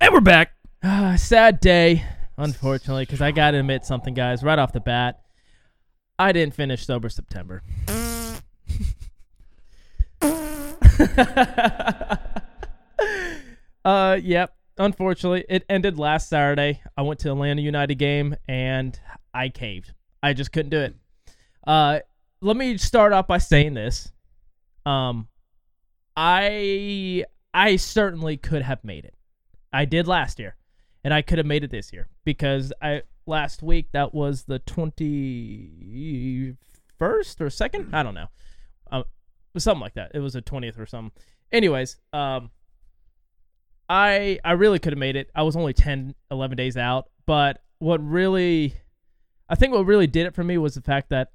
And we're back. Sad day, unfortunately, because I got to admit something, guys, right off the bat. I didn't finish Sober September. Yep. Unfortunately, it ended last Saturday. I went to Atlanta United game, and I caved. I just couldn't do it. Let me start off by saying this. I certainly could have made it. I did last year, and I could have made it this year because last week, that was the 21st or 2nd? I don't know. Something like that. It was the 20th or something. Anyways, I really could have made it. I was only 10, 11 days out. But what really did it for me was the fact that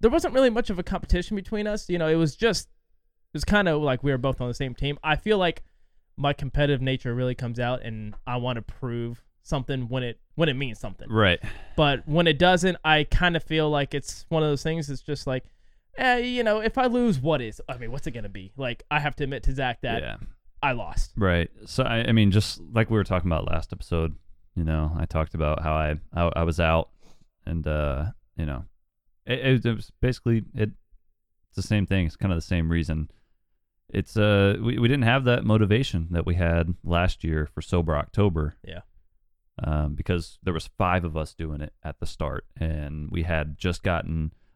there wasn't really much of a competition between us. You know, it was kind of like we were both on the same team. I feel like my competitive nature really comes out, and I want to prove something when it means something. Right. But when it doesn't, I kind of feel like it's one of those things. It's just like, if I lose, what's it going to be? Like, I have to admit to Zach that. Yeah. I lost. Right. So, I mean, just like we were talking about last episode, I talked about how I was out and, it was basically, it's the same thing. It's kind of the same reason. It's, we didn't have that motivation that we had last year for Sober October. Yeah. Because there was 5 of us doing it at the start, and we had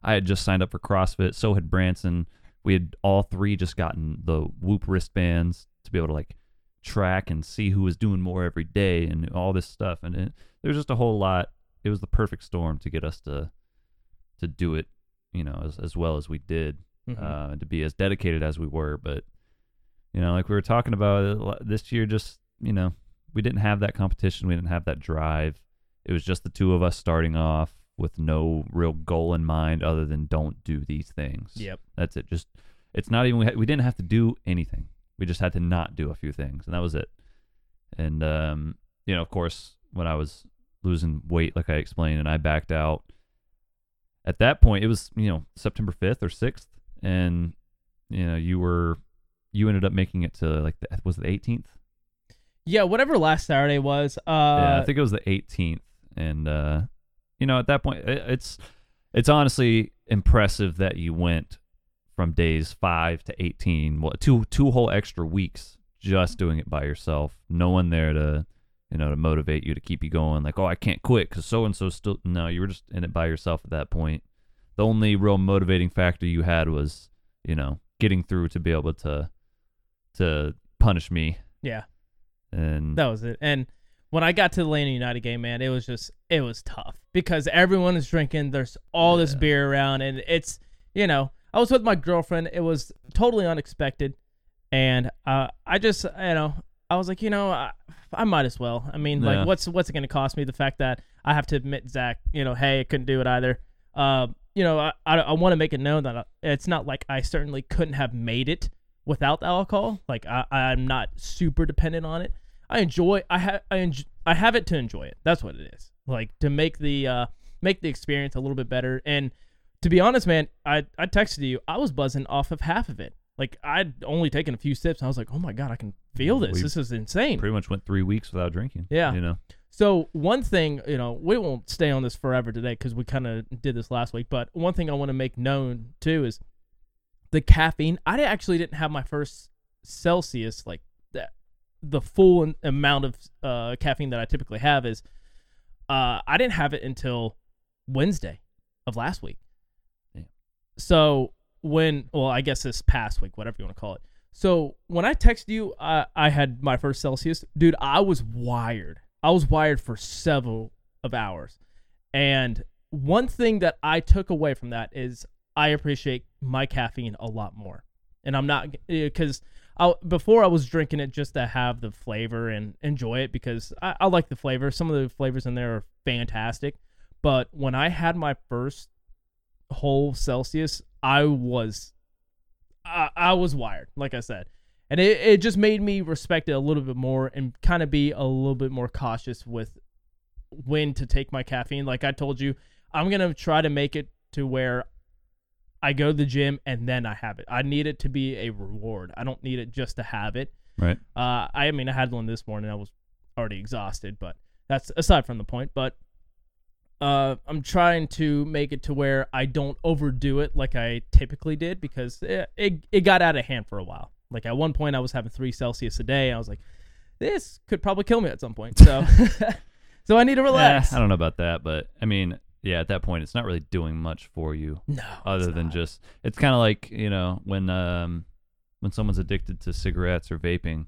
I had just signed up for CrossFit. So had Branson. We had all 3 just gotten the Whoop wristbands to be able to like track and see who was doing more every day and all this stuff. And there was just a whole lot. It was the perfect storm to get us to do it, as well as we did, mm-hmm. To be as dedicated as we were. But, like we were talking about this year, just, we didn't have that competition. We didn't have that drive. It was just the 2 of us starting off with no real goal in mind other than don't do these things. Yep. That's it. Just, it's not even, we didn't have to do anything. We just had to not do a few things, and that was it. And, of course, when I was losing weight, like I explained, and I backed out, at that point, it was, September 5th or 6th, and, you ended up making it to, was it the 18th? Yeah, whatever last Saturday was. Yeah, I think it was the 18th, and, at that point, it's honestly impressive that you went from days 5 to 18, well, two whole extra weeks just doing it by yourself. No one there to, to motivate you, to keep you going. Like, oh, I can't quit because so-and-so still... No, you were just in it by yourself at that point. The only real motivating factor you had was, getting through to be able to punish me. Yeah. And that was it. And... when I got to the Atlanta United game, man, it was tough because everyone is drinking. There's all this beer around, and it's, I was with my girlfriend. It was totally unexpected, and I just, I was like, I might as well. I mean, like, what's it going to cost me? The fact that I have to admit, Zach, hey, I couldn't do it either. I want to make it known that it's not like I certainly couldn't have made it without alcohol. Like, I'm not super dependent on it. I have it to enjoy it. That's what it is. Like, to make the experience a little bit better. And to be honest, man, I texted you. I was buzzing off of half of it. Like, I'd only taken a few sips. And I was like, oh my God, I can feel this. This is insane. Pretty much went 3 weeks without drinking. Yeah. So one thing, we won't stay on this forever today because we kind of did this last week. But one thing I want to make known too is the caffeine. I actually didn't have my first Celsius like that. The full amount of caffeine that I typically have is I didn't have it until Wednesday of last week. Yeah. So I guess this past week, whatever you want to call it. So when I texted you, I had my first Celsius. Dude, I was wired. I was wired for several of hours. And one thing that I took away from that is I appreciate my caffeine a lot more. And I'm not, because before I was drinking it just to have the flavor and enjoy it because I like the flavor. Some of the flavors in there are fantastic. But when I had my first whole Celsius, I was wired, like I said. And it just made me respect it a little bit more and kind of be a little bit more cautious with when to take my caffeine. Like I told you, I'm going to try to make it to where I go to the gym and then I have it. I need it to be a reward. I don't need it just to have it. Right. I had one this morning. I was already exhausted, but that's aside from the point. But I'm trying to make it to where I don't overdo it like I typically did, because it got out of hand for a while. Like, at one point I was having 3 Celsius a day. I was like, this could probably kill me at some point. So I need to relax. I don't know about that, but I mean, yeah, at that point it's not really doing much for you. No. Other than just, it's kind of like, you know, when someone's addicted to cigarettes or vaping,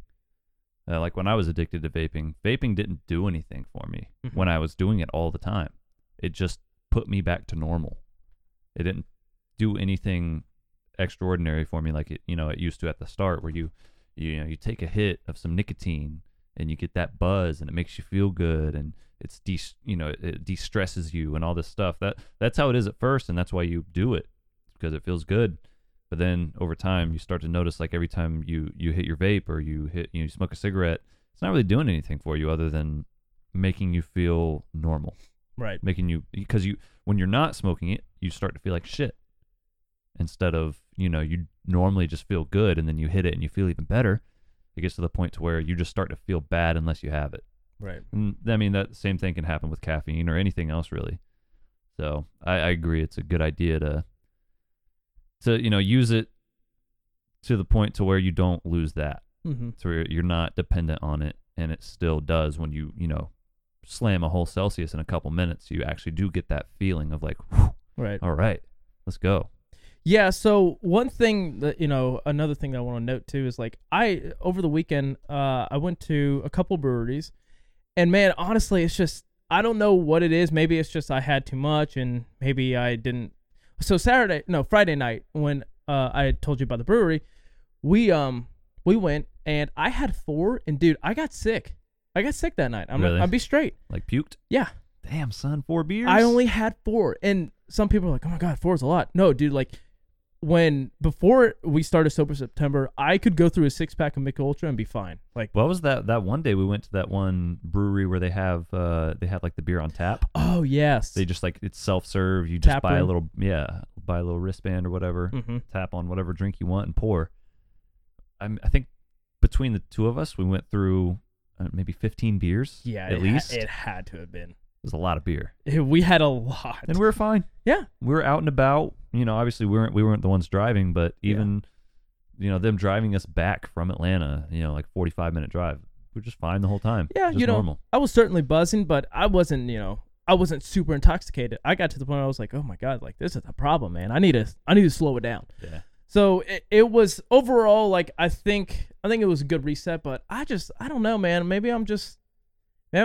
like when I was addicted to vaping didn't do anything for me when I was doing it all the time. It just put me back to normal. It didn't do anything extraordinary for me like it used to at the start, where you take a hit of some nicotine and you get that buzz and it makes you feel good and it's it de-stresses you and all this stuff. That's how it is at first, and that's why you do it, because it feels good. But then over time you start to notice, like, every time you hit your vape or you smoke a cigarette, it's not really doing anything for you other than making you feel normal. Right. When you're not smoking it, you start to feel like shit. Instead of, you normally just feel good, and then you hit it and you feel even better. It gets to the point to where you just start to feel bad unless you have it. Right. And, I mean, that same thing can happen with caffeine or anything else, really. So I agree, it's a good idea to use it to the point to where you don't lose that. Mm-hmm. So you're not dependent on it, and it still does when you slam a whole Celsius in a couple minutes. You actually do get that feeling of like, whew, right, all right, let's go. Yeah, so one thing that, another thing that I want to note too is, like, over the weekend, I went to a couple breweries, and man, honestly, it's just, I don't know what it is. Maybe it's just I had too much, and maybe I didn't. So Friday night, when I had told you about the brewery, we went, and I had 4, and dude, I got sick. I got sick that night. Really? I'll be straight. Like, puked? Yeah. Damn, son, 4 beers? I only had 4, and some people are like, oh my God, 4 is a lot. No, dude, like, before we started Sober September, I could go through a 6-pack of Mickey Ultra and be fine. Like, what was that one day we went to that one brewery where they have like the beer on tap? Oh yes, they just, like, it's self serve. You just buy a little wristband or whatever, tap on whatever drink you want and pour. I think between the two of us, we went through maybe 15 beers. Yeah, at least it had to have been. It was a lot of beer. We had a lot. And we were fine. Yeah. We were out and about. Obviously we weren't the ones driving, but even, them driving us back from Atlanta, like 45-minute drive, we were just fine the whole time. Yeah, just normal. I was certainly buzzing, but I wasn't super intoxicated. I got to the point where I was like, oh my God, like, this is a problem, man. I need to slow it down. Yeah. So it was overall, like, I think it was a good reset, but I don't know, man. Maybe I'm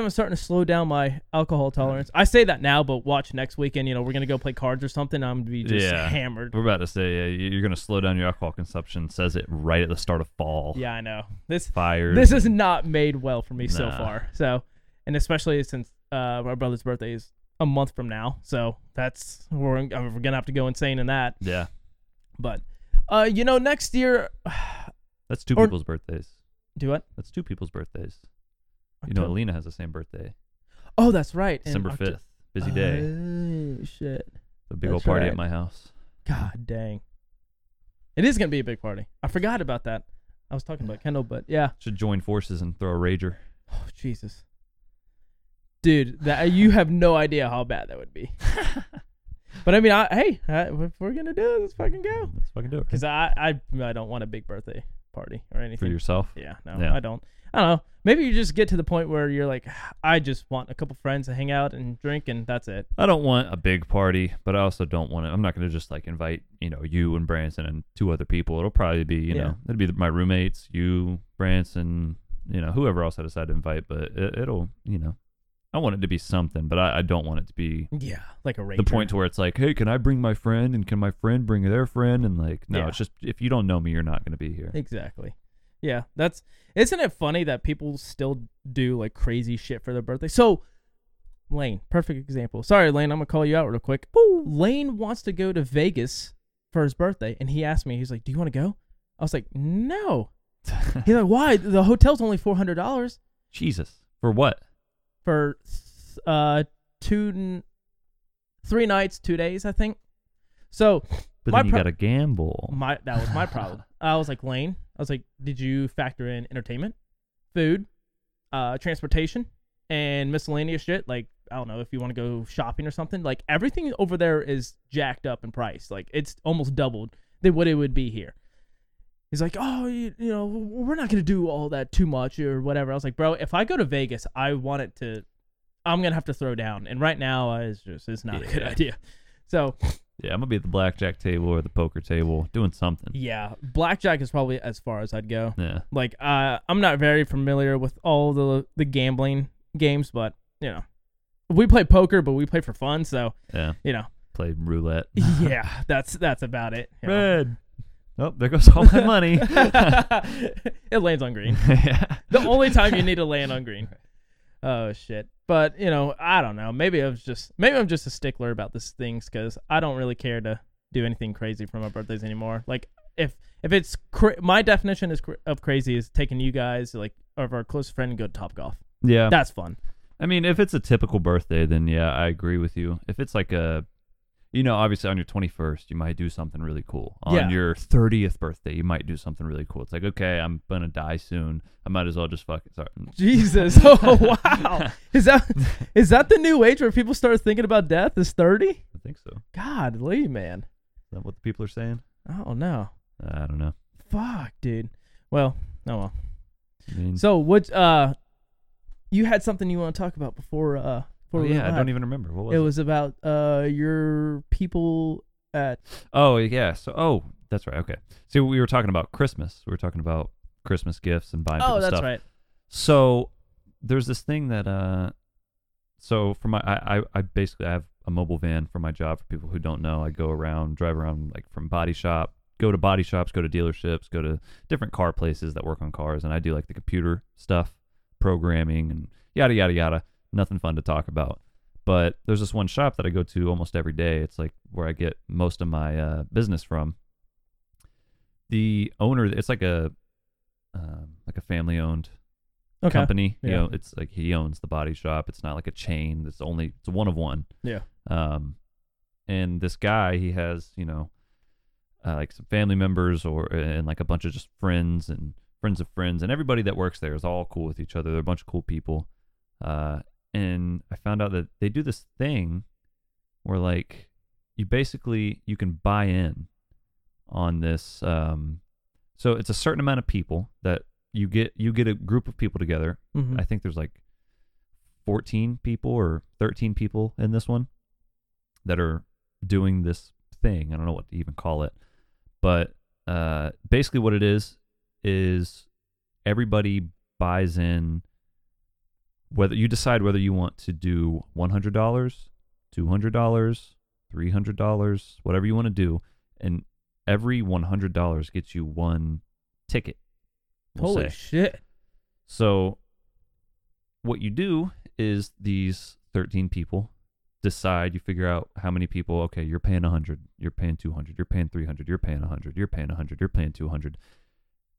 starting to slow down my alcohol tolerance. I say that now, but watch next weekend. We're going to go play cards or something. I'm going to be just hammered. We're about to say, you're going to slow down your alcohol consumption. Says it right at the start of fall. Yeah, I know. This is not made well for me so far. So, and especially since my brother's birthday is a month from now. So we're going to have to go insane in that. Yeah. But, next year. That's two people's birthdays. Do what? That's two people's birthdays. Alina has the same birthday. Oh, that's right. December 5th. Busy day. Oh, shit. A big old party at my house. God dang. It is going to be a big party. I forgot about that. I was talking about Kendall, but yeah. Should join forces and throw a rager. Oh, Jesus. Dude, you have no idea how bad that would be. But I mean, if we're going to do it, let's fucking go. Let's fucking do it. Because I don't want a big birthday party or anything. For yourself? Yeah. No, yeah. I don't know. Maybe you just get to the point where you're like, I just want a couple friends to hang out and drink, and that's it. I don't want a big party, but I also don't want to. I'm not going to just, like, invite, you and Branson and 2 other people. It'll probably be, it'll be my roommates, you, Branson, whoever else I decide to invite. But it'll. I want it to be something, but I don't want it to be like a rager. The point to where it's like, hey, can I bring my friend, and can my friend bring their friend, and like, no, it's just, if you don't know me, you're not going to be here. Exactly. Yeah, isn't it funny that people still do, like, crazy shit for their birthday? So, Lane, perfect example. Sorry, Lane, I'm going to call you out real quick. Ooh. Lane wants to go to Vegas for his birthday, and he asked me, he's like, do you want to go? I was like, no. He's like, why? The hotel's only $400. Jesus. For what? For 3 nights, 2 days, I think. So, but then you got to gamble. That was my problem. I was like, Lane, did you factor in entertainment, food, transportation and miscellaneous shit. Like, I don't know, if you want to go shopping or something, like everything over there is jacked up in price. Like, it's almost doubled than what it would be here. He's like, oh, you know, we're not going to do all that too much or whatever. I was like, bro, if I go to Vegas, I'm going to have to throw down. And right now it's not a good idea. So yeah, I'm going to be at the blackjack table or the poker table doing something. Yeah. Blackjack is probably as far as I'd go. Yeah. Like, I'm not very familiar with all the gambling games, but you know, we play poker, but we play for fun. So, yeah, you know, play roulette. Yeah. That's about it. You know? Red. Oh, there goes all my money. It lands on green. Yeah. The only time you need to land on green. Oh shit. But, you know, I don't know. Maybe I'm just a stickler about these things because I don't really care to do anything crazy for my birthdays anymore. Like, if it's my definition of crazy is taking you guys, like, of our close friend, and go to Topgolf. Yeah, that's fun. I mean, if it's a typical birthday, then yeah, I agree with you. If it's like a, you know, obviously on your 21st, you might do something really cool. On your 30th birthday, you might do something really cool. It's like, okay, I'm going to die soon. I might as well just fuck it. Sorry. Jesus. Oh, wow. Is that the new age where people start thinking about death is 30? I think so. Godly, man. Is that what the people are saying? Oh, no. I don't know. Fuck, dude. Well, oh well. I mean, so what, you had something you want to talk about before, I don't even remember. What was it? It was about your people at... Oh, yeah. So, that's right. Okay. See, we were talking about Christmas. We were talking about Christmas gifts and buying people stuff. Oh, that's right. So, there's this thing that... So, for my... I basically have a mobile van for my job. For people who don't know, I go around, drive around like from body shop, go to body shops, go to dealerships, go to different car places that work on cars. And I do like the computer stuff, programming, and yada, yada, yada. Nothing fun to talk about, but there's this one shop that I go to almost every day. It's like where I get most of my business from. The owner, it's like a family owned company. Yeah. You know, it's like he owns the body shop. It's not like a chain. It's one of one. Yeah. And this guy, he has, you know, like some family members and like a bunch of just friends and friends of friends, and everybody that works there is all cool with each other. They're a bunch of cool people. And I found out that they do this thing where, like, you can buy in on this. So it's a certain amount of people that you get a group of people together. Mm-hmm. I think there's like 14 people or 13 people in this one that are doing this thing. I don't know what to even call it, but, basically what it is everybody buys in. Whether you decide whether you want to do $100, $200, $300, whatever you want to do, and every $100 gets you one ticket. Holy shit. So what you do is these 13 people decide, you figure out how many people, okay, you're paying 100, you're paying 200, you're paying 300, you're paying 100, you're paying 100, you're paying 200.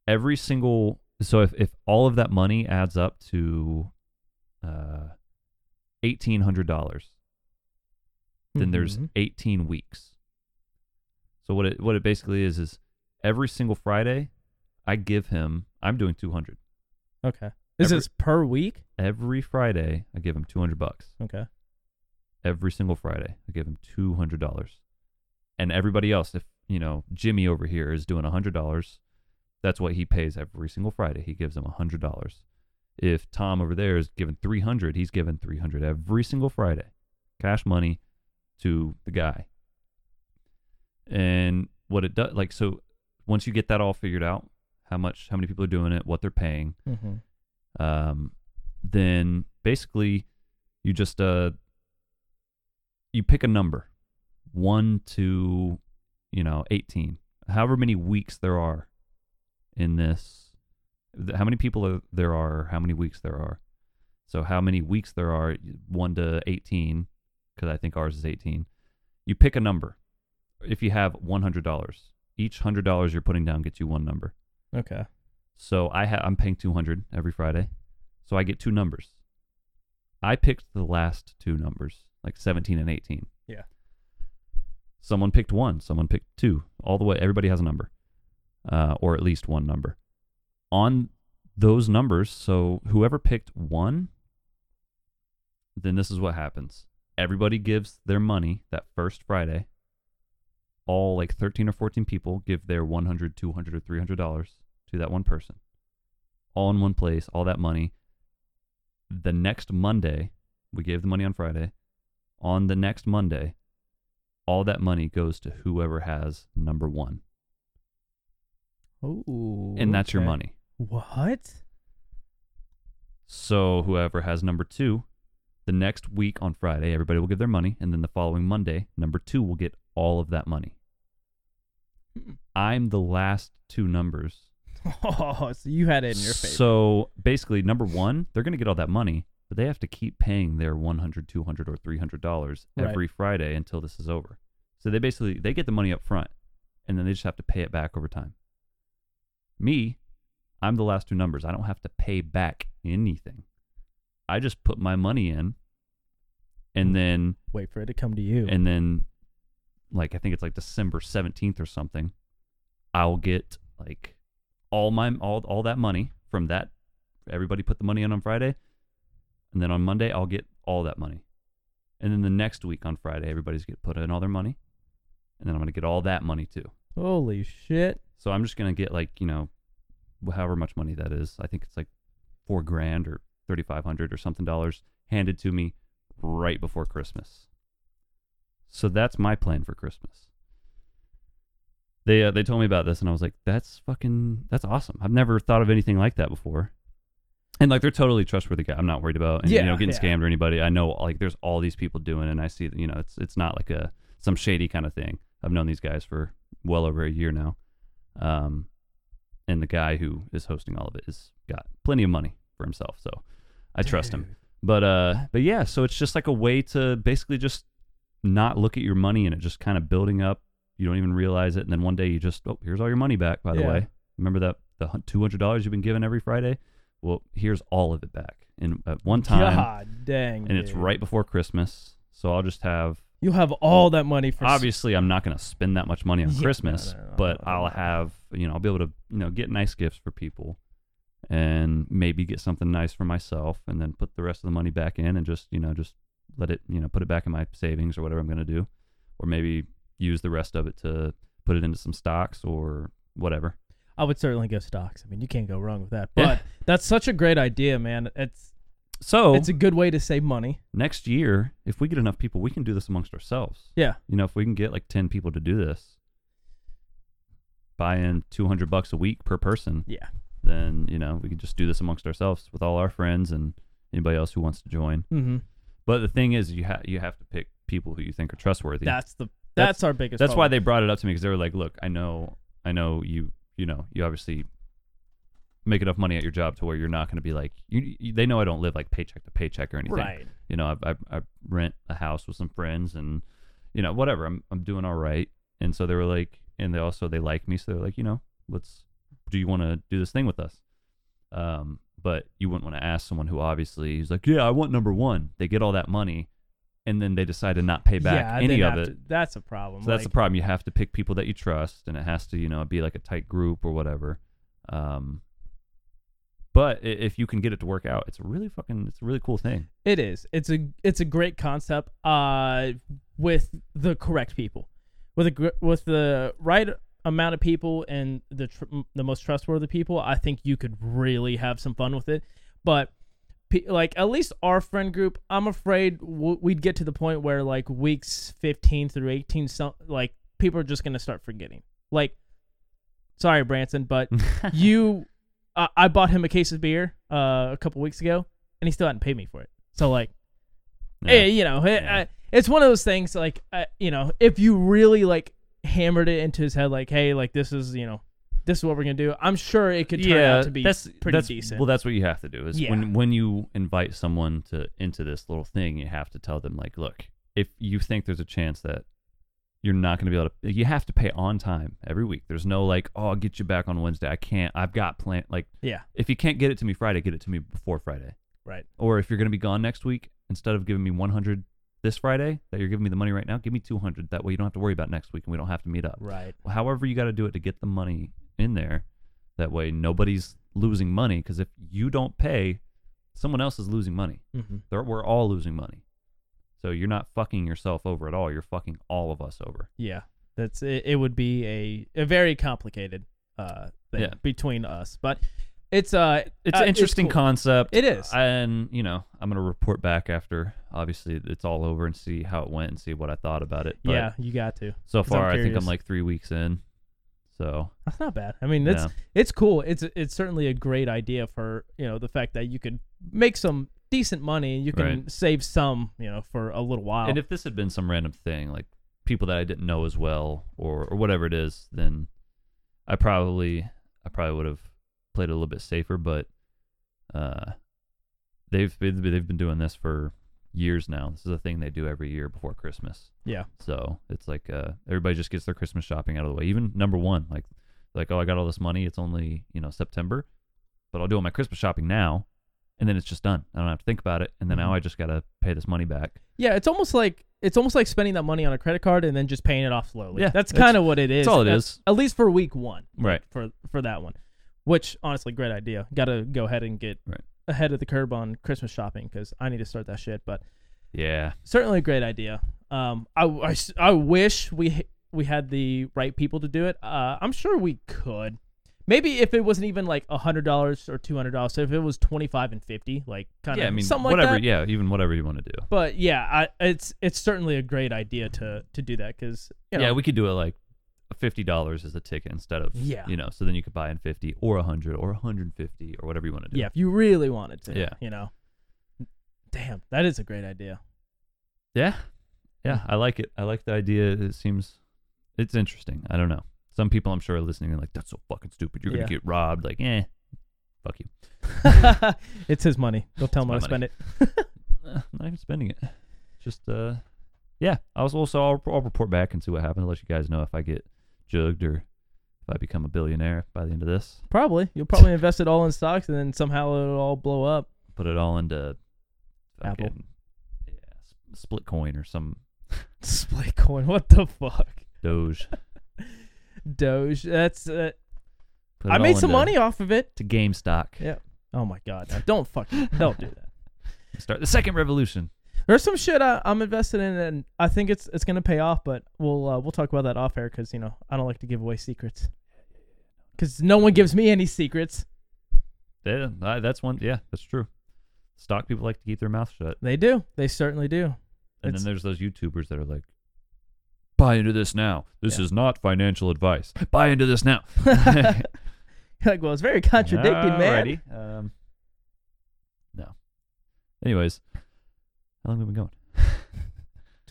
Every single, so if all of that money adds up to $1,800, then there's 18 weeks. So what it basically is every single Friday I give him, I'm doing 200. Okay. This is per week? Every Friday I give him $200. Okay. Every single Friday I give him $200. And everybody else, if, you know, Jimmy over here is doing $100, that's what he pays every single Friday. He gives him $100. If Tom over there is given $300, he's given $300 every single Friday, cash money to the guy. And what it does, like, so once you get that all figured out, how many people are doing it, what they're paying, then basically you just you pick a number, 1 to 18, however many weeks there are in this. How many people there are, how many weeks there are. So how many weeks there are, 1 to 18, because I think ours is 18. You pick a number. If you have $100, each $100 you're putting down gets you one number. Okay. So I'm paying $200 every Friday. So I get two numbers. I picked the last two numbers, like 17 and 18. Yeah. Someone picked one. Someone picked two. All the way. Everybody has a number, or at least one number. On those numbers. So whoever picked one, then this is what happens. Everybody gives their money that first Friday. All like 13 or 14 people give their $100, $200, or $300 to that one person. All in one place, all that money. The next Monday, we gave the money on Friday. On the next Monday, all that money goes to whoever has number one. Oh. And that's okay. Your money. What? So whoever has number two, the next week on Friday, everybody will give their money. And then the following Monday, number two will get all of that money. I'm the last two numbers. Oh, so you had it in your favor. So basically, number one, they're going to get all that money, but they have to keep paying their $100, $200, or $300 every Friday until this is over. So they basically, they get the money up front, and then they just have to pay it back over time. Me, I'm the last two numbers. I don't have to pay back anything. I just put my money in, and then... wait for it to come to you. And then, like, I think it's like December 17th or something, I'll get, like... all that money from that. Everybody put the money in on Friday, and then on Monday I'll get all that money, and then the next week on Friday everybody's gonna put in all their money, and then I'm gonna get all that money too. Holy shit! So I'm just gonna get like, you know, however much money that is. I think it's like $4,000 or $3,500 or something dollars handed to me right before Christmas. So that's my plan for Christmas. They told me about this, and I was like, that's awesome. I've never thought of anything like that before. And, like, they're totally trustworthy guy. I'm not worried about getting scammed or anybody. I know, like, there's all these people doing, and I see, you know, it's not like some shady kind of thing. I've known these guys for well over a year now. And the guy who is hosting all of it has got plenty of money for himself, so I trust him. But yeah, so it's just like a way to basically just not look at your money and it just kind of building up. You don't even realize it, and then one day you just, here's all your money back, by the way. Remember that the $200 you've been given every Friday? Well, here's all of it back in at one time. God dang. And it's right before Christmas, so I'll just have... You'll have all that money for... Obviously, I'm not going to spend that much money on Christmas, but I'll have, you know, I'll be able to, you know, get nice gifts for people and maybe get something nice for myself and then put the rest of the money back in and just, you know, just let it, you know, put it back in my savings or whatever I'm going to do. Or maybe... use the rest of it to put it into some stocks or whatever. I would certainly go stocks. I mean, you can't go wrong with that. But that's such a great idea, man. It's a good way to save money. Next year, if we get enough people, we can do this amongst ourselves. Yeah. You know, if we can get like 10 people to do this, buy in $200 a week per person. Yeah. Then, you know, we can just do this amongst ourselves with all our friends and anybody else who wants to join. Mm-hmm. But the thing is, you have to pick people who you think are trustworthy. That's our biggest problem. That's why they brought it up to me, because they were like, look, I know you obviously make enough money at your job to where you're not going to be like, they know I don't live like paycheck to paycheck or anything. Right. You know, I rent a house with some friends and, you know, whatever, I'm doing all right. And so they were like, and they like me. So they're like, you know, do you want to do this thing with us? But you wouldn't want to ask someone who obviously is like, yeah, I want number one. They get all that money. And then they decide to not pay back any of it. That's a problem. So that's a problem. You have to pick people that you trust, and it has to, you know, be like a tight group or whatever. But if you can get it to work out, it's a really cool thing. It is. It's a great concept. With the correct people, with the right amount of people and the most trustworthy people, I think you could really have some fun with it. But like, at least our friend group, I'm afraid we'd get to the point where like weeks 15 through 18, like people are just going to start forgetting. Like, sorry, Branson, but I bought him a case of beer a couple weeks ago and he still hadn't paid me for it. So like, it's one of those things like, you know, if you really like hammered it into his head, like, hey, like this is, you know, this is what we're going to do. I'm sure it could turn out to be pretty decent. Well, that's what you have to do is when you invite someone into this little thing, you have to tell them like, look, if you think there's a chance that you're not going to be able to, you have to pay on time every week. There's no like, oh, I'll get you back on Wednesday. I can't, I've got plan. Like, if you can't get it to me Friday, get it to me before Friday. Right. Or if you're going to be gone next week, instead of giving me 100 this Friday that you're giving me the money right now, give me 200. That way you don't have to worry about next week and we don't have to meet up. Right. Well, however you got to do it to get the money in there That way nobody's losing money, because if you don't pay, someone else is losing money. Mm-hmm. We're all losing money. So you're not fucking yourself over at all. You're fucking all of us over. Yeah. That's it. It would be a very complicated thing between us. But it's an interesting concept. It is. And, you know, I'm going to report back after, obviously, it's all over and see how it went and see what I thought about it. But yeah, you got to. So far, I think I'm like 3 weeks in. So that's not bad. I mean, it's cool. It's certainly a great idea for, you know, the fact that you could make some decent money and you can save some, you know, for a little while. And if this had been some random thing, like people that I didn't know as well or whatever it is, then I probably would have played a little bit safer. But they've been doing this for years now. This is a thing they do every year before Christmas. Yeah. So it's like everybody just gets their Christmas shopping out of the way. Even number one, like oh, I got all this money. It's only, you know, September, but I'll do all my Christmas shopping now, and then it's just done. I don't have to think about it. And then now I just gotta pay this money back. Yeah, it's almost like spending that money on a credit card and then just paying it off slowly. Yeah, that's kind of what it is. That's all it is. At least for week one. Right. For that one, which honestly, great idea. Got to go ahead and get ahead of the curb on Christmas shopping because I need to start that shit. But yeah, certainly a great idea. I wish we had the right people to do it. I'm sure we could. Maybe if it wasn't even like $100 or $200, so if it was 25 and 50, like kind of something whatever, like that. Yeah, even whatever you want to do. But yeah, it's certainly a great idea to do that because we could do it like $50 as a ticket instead of so then you could buy in 50 or 100 or 150 or whatever you want to do. Yeah, if you really wanted to. Yeah, you know. Damn, that is a great idea. Yeah, yeah, I like it. I like the idea. It's interesting. I don't know. Some people, I'm sure, are listening and like, that's so fucking stupid. You're going to get robbed. Like, fuck you. It's his money. Don't tell him how to spend it. I'm not even spending it. Just, I'll report back and see what happened. I'll let you guys know if I get jugged or if I become a billionaire by the end of this. Probably. You'll probably invest it all in stocks and then somehow it'll all blow up. Put it all into Apple. Yeah, split coin or some. Split coin. What the fuck? Doge. That's I made some money off of it. To GameStop. Yeah. Oh my god. Now don't do that. Start the second revolution. There's some shit I'm invested in, and I think it's gonna pay off. But we'll talk about that off air because I don't like to give away secrets. Because no one gives me any secrets. Yeah, that's one. Yeah, that's true. Stock people like to keep their mouth shut. They do. They certainly do. And then there's those YouTubers that are like, buy into this now. This is not financial advice. Buy into this now. Like, well, it's very contradicting, alrighty, man. No. Anyways, how long have we been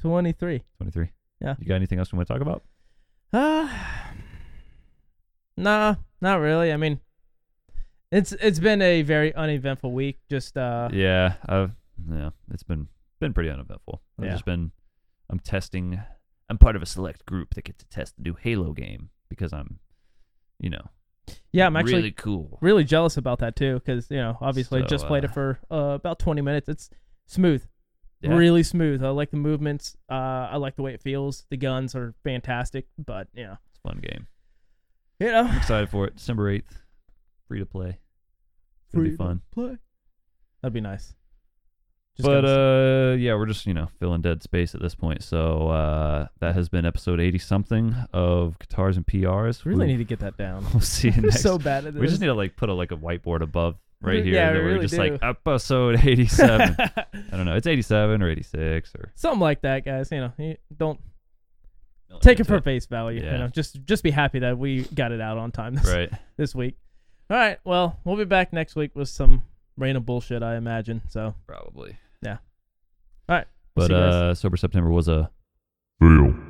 going? 23. Yeah. You got anything else we want to talk about? Nah, not really. I mean, it's been a very uneventful week. Just it's been pretty uneventful. I've just been. I'm part of a select group that get to test the new Halo game because I'm, I'm actually really cool. Really jealous about that too because, obviously I just played it for about 20 minutes. It's smooth. Yeah. Really smooth. I like the movements. I like the way it feels. The guns are fantastic, but, It's a fun game. I'm excited for it. December 8th. Free to play. It'll be fun. That'd be nice. We're just, filling dead space at this point. So that has been episode 80-something of Guitars and PRs. Really need to get that down. We'll see you next. So bad at this. We just need to put a whiteboard above right here. Yeah, we really just do. Episode 87. I don't know. It's 87 or 86 or something like that, guys. You don't take it for face value. Yeah. Just be happy that we got it out on time this week. All right. Well, we'll be back next week with some random bullshit, I imagine. So probably. Yeah. All right. But Sober September was a fail.